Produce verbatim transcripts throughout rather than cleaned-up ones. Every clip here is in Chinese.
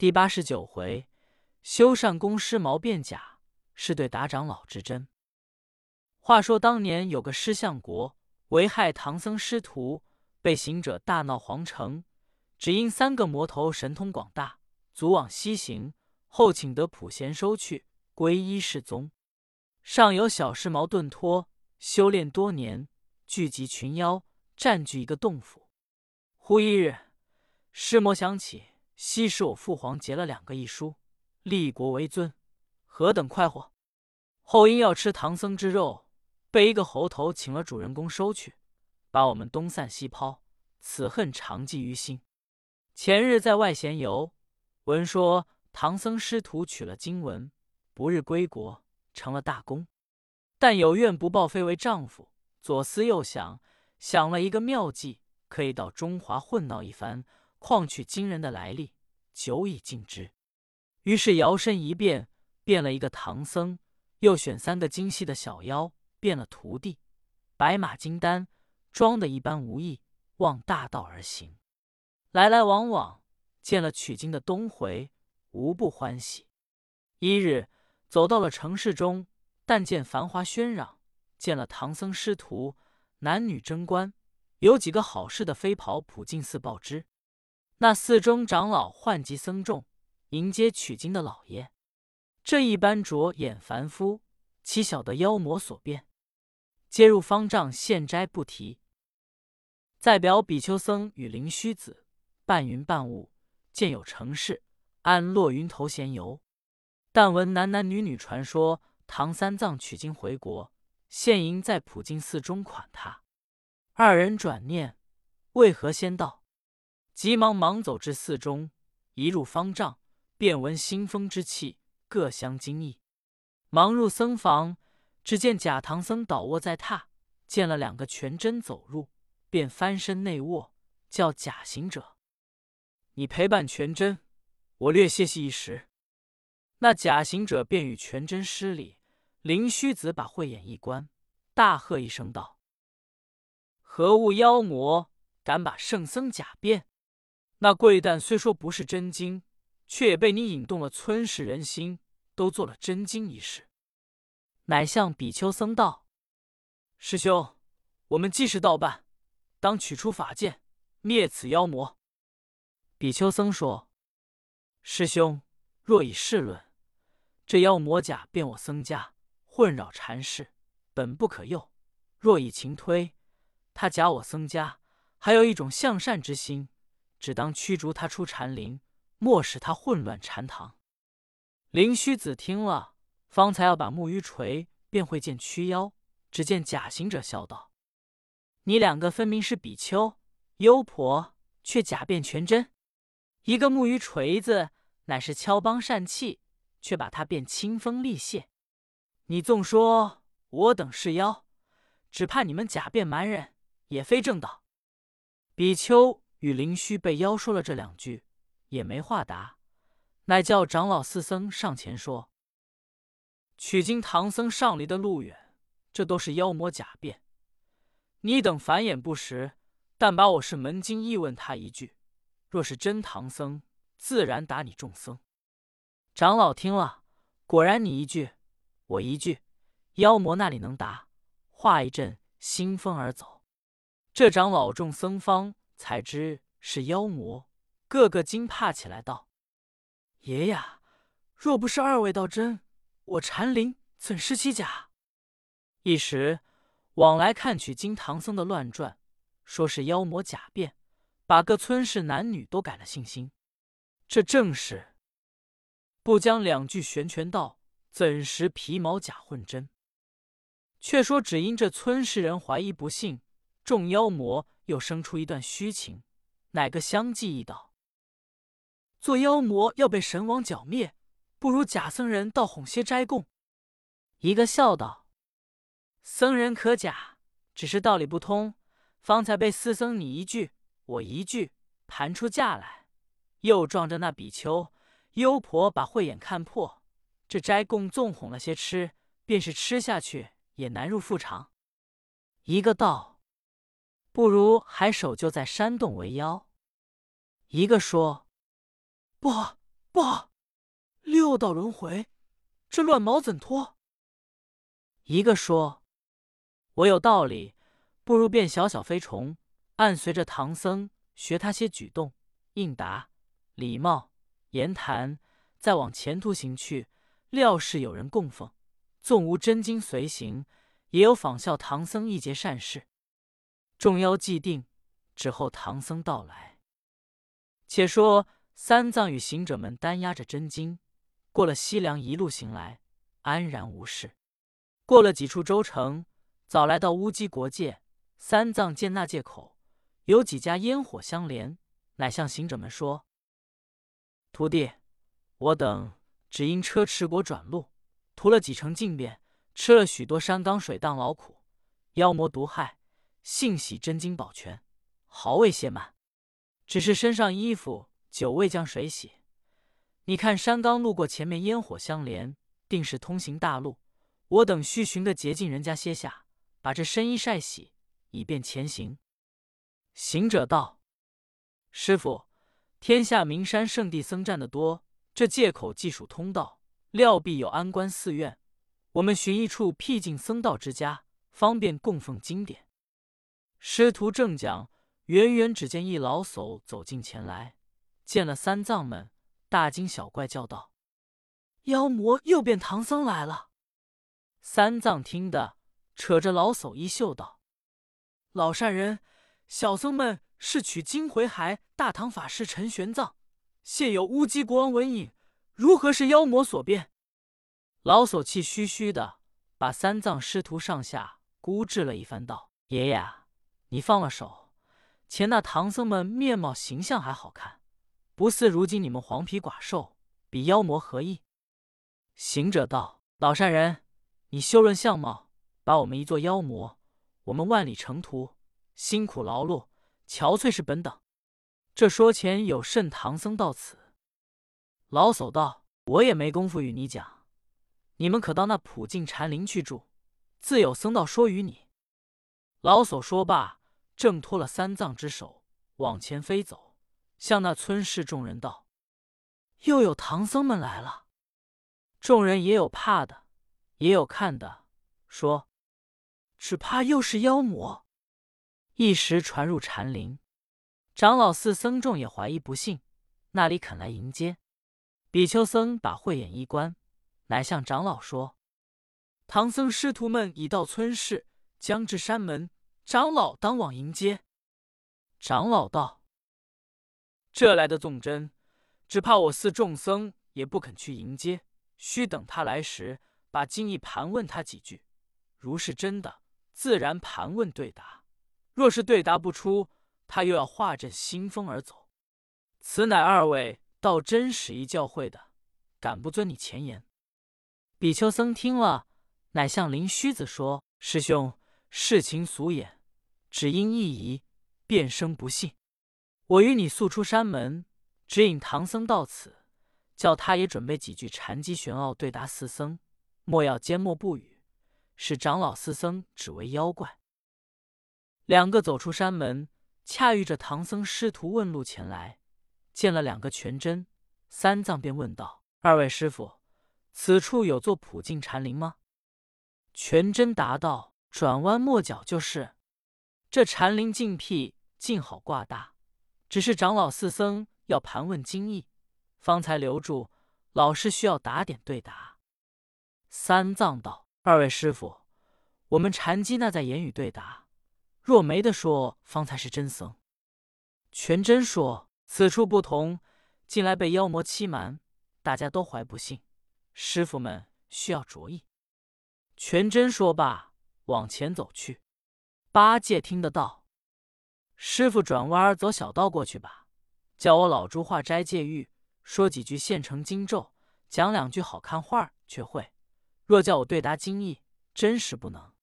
第八十九回，修缮公师毛变假，是对达长老之真。话说当年有个尸相国，为害唐僧师徒，被行者大闹皇城，只因三个魔头神通广大，足往西行，后请得普贤收去，皈依世宗。上有小尸毛顿脱，修炼多年，聚集群妖，占据一个洞府。忽一日，尸魔想起昔时我父皇结了两个义书，立国为尊，何等快活！后因要吃唐僧之肉，被一个猴头请了主人公收去，把我们东散西抛，此恨常记于心。前日在外闲游，闻说唐僧师徒取了经文，不日归国，成了大功。但有怨不报，非为丈夫，左思右想，想了一个妙计，可以到中华混闹一番，况取经人的来历，久已尽知。于是摇身一变，变了一个唐僧，又选三个精细的小妖，变了徒弟，白马金丹，装得一般无异，望大道而行。来来往往，见了取经的东回，无不欢喜。一日走到了城市中，但见繁华喧嚷，见了唐僧师徒，男女争官，有几个好事的飞跑普进寺报之。那寺中长老唤集僧众，迎接取经的老爷。这一般着眼凡夫，岂晓得妖魔所变，皆入方丈现斋不提。再表比丘僧与灵虚子，半云半雾，见有城市，暗落云头闲游。但闻男男女女传说，唐三藏取经回国，现迎在普净寺中款他。二人转念，为何先到？急忙忙走至寺中，一入方丈，便闻腥风之气，各相惊异。忙入僧房，只见假唐僧倒卧在榻，见了两个全真走入，便翻身内卧，叫假行者：“你陪伴全真，我略歇息一时。”那假行者便与全真施礼。灵虚子把慧眼一关，大喝一声道：“何物妖魔，敢把圣僧假变？那贵诞虽说不是真经，却也被你引动了村士人心，都做了真经一事。”乃向比丘僧道：“师兄，我们既是道伴，当取出法剑，灭此妖魔。”比丘僧说：“师兄若以事论，这妖魔假变我僧家，混扰禅室，本不可诱；若以情推，他假我僧家，还有一种向善之心，只当驱逐他出禅林，莫使他混乱禅堂。”灵虚子听了，方才要把木鱼锤，便会见驱妖。只见假行者笑道：“你两个分明是比丘幽婆，却假变全真。一个木鱼锤子，乃是敲梆疝气，却把它变清风利泄。你纵说我等是妖，只怕你们假变蛮人，也非正道。”比丘与灵虚被妖说了这两句，也没话答，乃叫长老四僧上前说：“取经唐僧上离的路远，这都是妖魔假变。你等反眼不识，但把我是门经议问他一句，若是真唐僧，自然打你众僧。”长老听了，果然你一句我一句，妖魔那里能答？话一阵，兴风而走。这长老众僧方才知是妖魔，个个惊怕起来，道：“爷呀，若不是二位道真，我禅林怎失其假？”一时往来看取经唐僧的乱传，说是妖魔假变，把各村士男女都改了信心。这正是不将两句玄全道，怎识皮毛假混真？却说只因这村士人怀疑不信，众妖魔又生出一段虚情，哪个相继一道：“做妖魔要被神王剿灭，不如假僧人倒哄些斋供。”一个笑道：“僧人可假，只是道理不通，方才被四僧你一句我一句盘出架来，又撞着那比丘幽婆把慧眼看破，这斋供纵哄了些吃，便是吃下去也难入腹肠。”一个道：“不如还守就在山洞为妖。”一个说：“不，不好，六道轮回，这乱毛怎脱？一个说：“我有道理，不如变小小飞虫，暗随着唐僧学他些举动、应答、礼貌、言谈，再往前途行去。料是有人供奉，纵无真经随行，也有仿效唐僧一节善事。”众妖既定，之后唐僧到来。且说三藏与行者们单押着真经，过了西凉，一路行来，安然无事。过了几处州城，早来到乌鸡国界。三藏见那界口有几家烟火相连，乃向行者们说：“徒弟，我等只因车迟国转路，屠了几城禁变，吃了许多山冈水荡劳苦，妖魔毒害，幸喜真经保全，毫未懈慢。只是身上衣服久未将水洗。你看山冈路过前面烟火相连，定是通行大路。我等须寻个捷径，人家歇下，把这身衣晒洗，以便前行。”行者道：“师父，天下名山圣地僧占的多，这界口既属通道，料必有安关寺院。我们寻一处僻静僧道之家，方便供奉经典。”师徒正讲，远远只见一老叟走近前来，见了三藏们，大惊小怪，叫道：“妖魔又变唐僧来了！”三藏听得，扯着老叟衣袖道：“老善人，小僧们是取经回还大唐法师陈玄奘，现有乌鸡国王文颖，如何是妖魔所变？”老叟气吁吁的，把三藏师徒上下估治了一番，道：“爷爷啊，你放了手！前那唐僧们面貌形象还好看，不似如今你们黄皮寡瘦，比妖魔何异？”行者道：“老善人，你修润相貌，把我们一做妖魔，我们万里程途，辛苦劳碌，憔悴是本等。这说前有甚唐僧到此？”老叟道：“我也没工夫与你讲，你们可到那普净禅林去住，自有僧道说与你。”老叟说罢，挣脱了三藏之手，往前飞走，向那村市众人道：“又有唐僧们来了。”众人也有怕的，也有看的，说：“只怕又是妖魔。”一时传入禅林，长老寺僧众也怀疑不信，那里肯来迎接。比丘僧把慧眼一关，乃向长老说：“唐僧师徒们已到村市，将至山门，长老当往迎接。”长老道：“这来的纵真，只怕我寺众僧也不肯去迎接，须等他来时，把经义盘问他几句。如是真的，自然盘问对答；若是对答不出，他又要化阵兴风而走。此乃二位道真使意教诲的，敢不遵你前言？”比丘僧听了，乃向灵虚子说：“师兄，事情俗也，只因一疑，便生不信。我与你速出山门，指引唐僧到此，叫他也准备几句禅机玄奥对答四僧，莫要缄默不语，使长老四僧只为妖怪。”两个走出山门，恰遇着唐僧师徒问路前来，见了两个全真，三藏便问道：“二位师父，此处有座普净禅林吗？”全真答道：“转弯抹角就是。这禅林净僻，尽好挂搭，只是长老四僧要盘问经义，方才留住，老师需要打点对答。”三藏道：“二位师父，我们禅机那在言语对答，若没得说，方才是真僧。”全真说：“此处不同，近来被妖魔欺瞒，大家都怀不信，师父们需要着意。”全真说罢，往前走去。八戒听得道：“师父转弯走小道过去吧，叫我老猪画斋戒玉，说几句现成经咒，讲两句好看画却会。若叫我对答经义，真是不能。”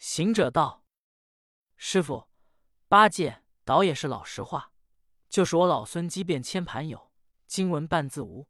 行者道：“师父，八戒倒也是老实话，就是我老孙机变千盘有，经文半字无。”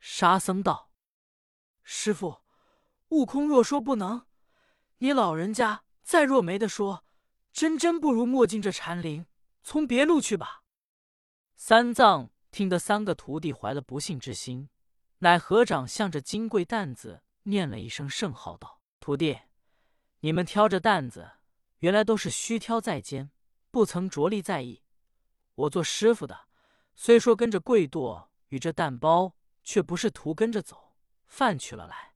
沙僧道：“师父，悟空若说不能，你老人家再若没得说，真真不如莫进这禅林，从别路去吧。”三藏听得三个徒弟怀了不幸之心，乃合掌向着金贵担子念了一声圣号，道：“徒弟，你们挑着担子，原来都是虚挑在肩，不曾着力在意。我做师傅的，虽说跟着贵舵与这担包，却不是图跟着走，饭取了来。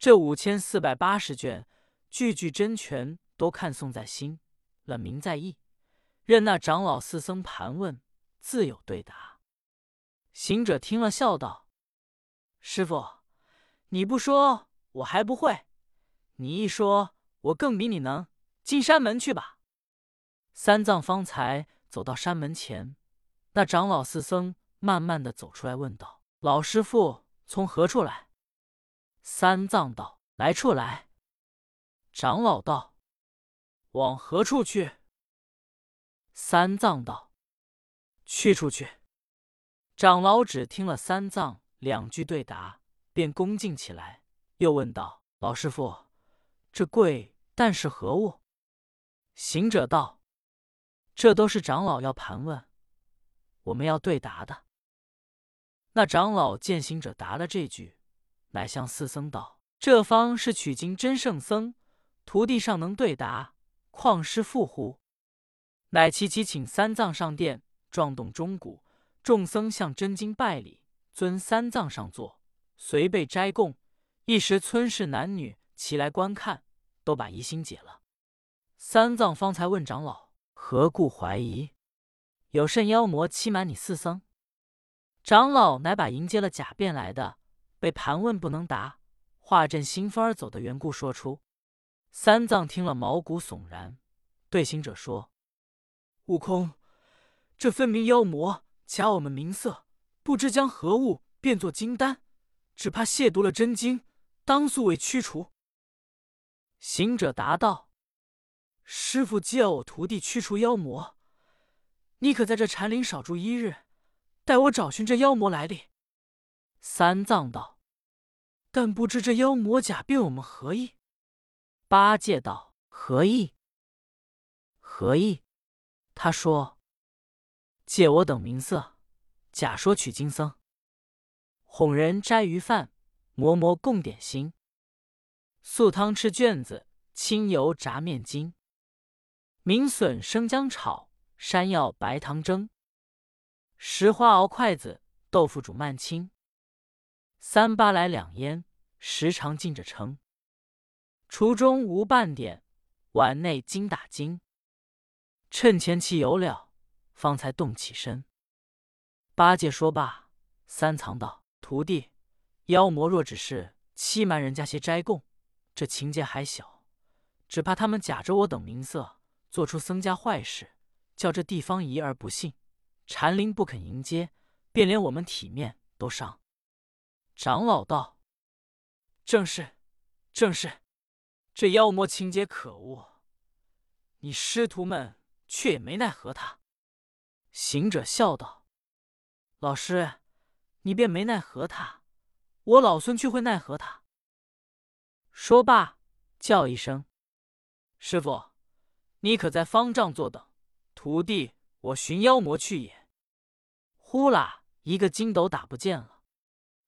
这五千四百八十卷，句句真诠都看诵在心，了明在意。任那长老四僧盘问，自有对答。”行者听了，笑道：“师傅，你不说我还不会，你一说我更比你能。进山门去吧。”三藏方才走到山门前，那长老四僧慢慢的走出来，问道：“老师傅从何处来？”三藏道：“来处来。”长老道：“往何处去？”三藏道：“去处去。”长老只听了三藏两句对答，便恭敬起来，又问道：“老师傅，这贵担是何物？”行者道：“这都是长老要盘问，我们要对答的。”那长老见行者答了这句，乃向四僧道：“这方是取经真圣僧，徒弟尚能对答，况师父乎？”乃齐齐请三藏上殿，撞动钟鼓，众僧向真经拜礼，尊三藏上座，随备斋供。一时村士男女齐来观看，都把疑心解了。三藏方才问长老：“何故怀疑？有甚妖魔欺瞒你四僧？”长老乃把迎接了假变来的，被盘问不能答，化阵兴风而走的缘故说出。三藏听了，毛骨悚然，对行者说：“悟空，这分明妖魔假我们名色，不知将何物变作金丹，只怕亵渎了真经，当速为驱除。”行者答道：“师父既要我徒弟驱除妖魔，你可在这禅林少住一日，待我找寻这妖魔来历。”三藏道：“但不知这妖魔假变我们何意？”八戒道：“何意？何意？他说借我等名色，假说取经僧，哄人斋鱼饭，磨磨供点心，素汤吃卷子，清油炸面筋，明笋生姜炒，山药白糖蒸，石花熬筷子，豆腐煮慢青，三八来两烟，时常浸着盛，厨中无半点，碗内精打精，趁前期有了，方才动起身。”八戒说罢，三藏道：“徒弟，妖魔若只是欺瞒人家些斋供，这情节还小，只怕他们假着我等名色，做出僧家坏事，叫这地方疑而不信，禅灵不肯迎接，便连我们体面都伤。”长老道：“正是，正是，这妖魔情节可恶，你师徒们却也没奈何他。”行者笑道：“老师，你便没奈何他，我老孙去会奈何他。”说罢，叫一声：“师傅，你可在方丈坐等，徒弟我寻妖魔去也。”呼啦一个筋斗打不见了。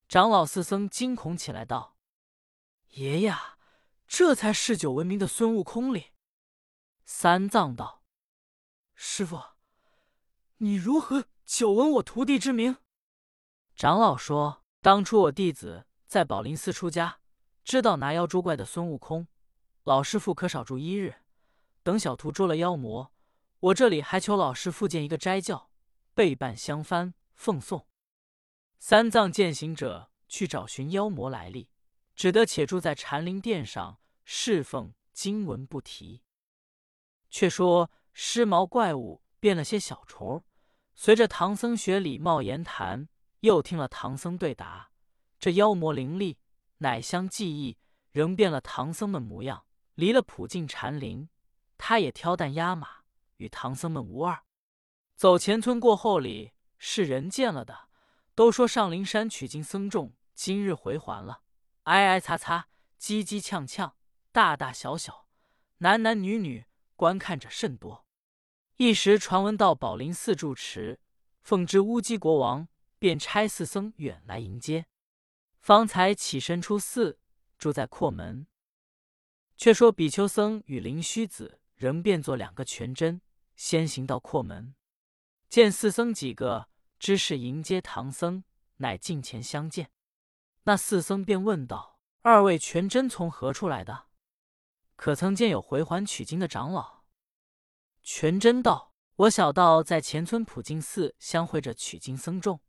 长老四僧惊恐起来，道：“爷呀，这才嗜酒闻名的孙悟空哩！”三藏道：“师傅，你如何久闻我徒弟之名？”长老说：“当初我弟子在宝林寺出家，知道拿妖捉怪的孙悟空，老师傅可少住一日，等小徒捉了妖魔，我这里还求老师傅建一个斋教，备办香幡奉送。”三藏见行者去找寻妖魔来历，只得且住在禅林殿上侍奉经文不提。却说狮毛怪物变了些小虫，随着唐僧学礼貌言谈，又听了唐僧对答，这妖魔灵力乃相记忆，仍变了唐僧们模样，离了普净禅林，他也挑担压马，与唐僧们无二。走前村过后里，是人见了的，都说上灵山取经僧众今日回还了，挨挨擦擦，叽叽呛呛，大大小小，男男女女观看着甚多。一时传闻到宝林寺住持，奉知乌鸡国王便差四僧远来迎接，方才起身出寺，住在阔门。却说比丘僧与灵虚子仍变作两个全真，先行到阔门，见四僧几个知是迎接唐僧，乃近前相见。那四僧便问道：“二位全真从何处来的？可曾见有回还取经的长老？”全真道：“我小道在前村普净寺相会着取经僧众，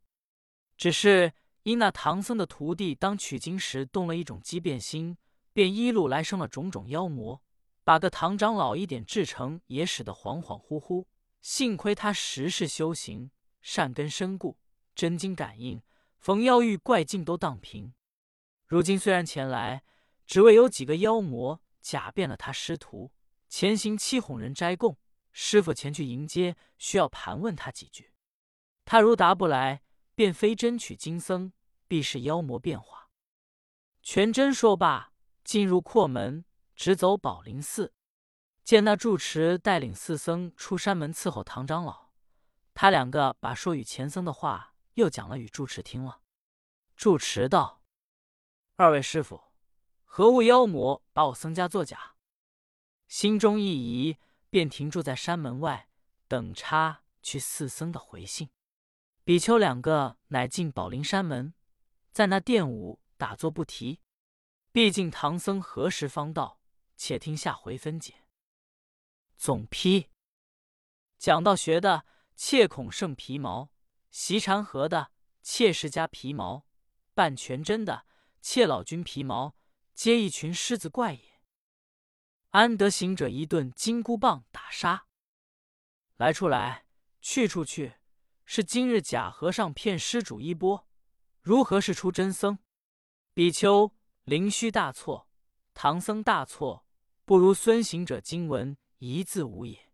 只是因那唐僧的徒弟当取经时动了一种机变心，便一路来生了种种妖魔，把个唐长老一点至诚也使得恍恍惚惚。幸亏他时世修行，善根深固，真经感应，逢妖遇怪尽都荡平。如今虽然前来，只为有几个妖魔假变了他师徒，前行欺哄人斋供。师父前去迎接，需要盘问他几句。他如答不来，便非真取经僧，必是妖魔变化。”全真说罢，进入阔门，直走宝林寺。见那住持带领四僧出山门伺候唐长老，他两个把说与前僧的话又讲了与住持听了。住持道：“二位师父，何物妖魔把我僧家作假？”心中一疑，便停住在山门外，等差去四僧的回信。比丘两个乃进宝林山门，在那殿午打坐不提。毕竟唐僧何时方到，且听下回分解。总批：讲道学的切恐胜皮毛，习禅和的切释迦皮毛，办全真的切老君皮毛，皆一群狮子怪也。安得行者一顿金箍棒打杀？来处来，去处去，是今日假和尚骗施主一波，如何是出真僧？比丘、灵虚大错，唐僧大错，不如孙行者经文一字无也。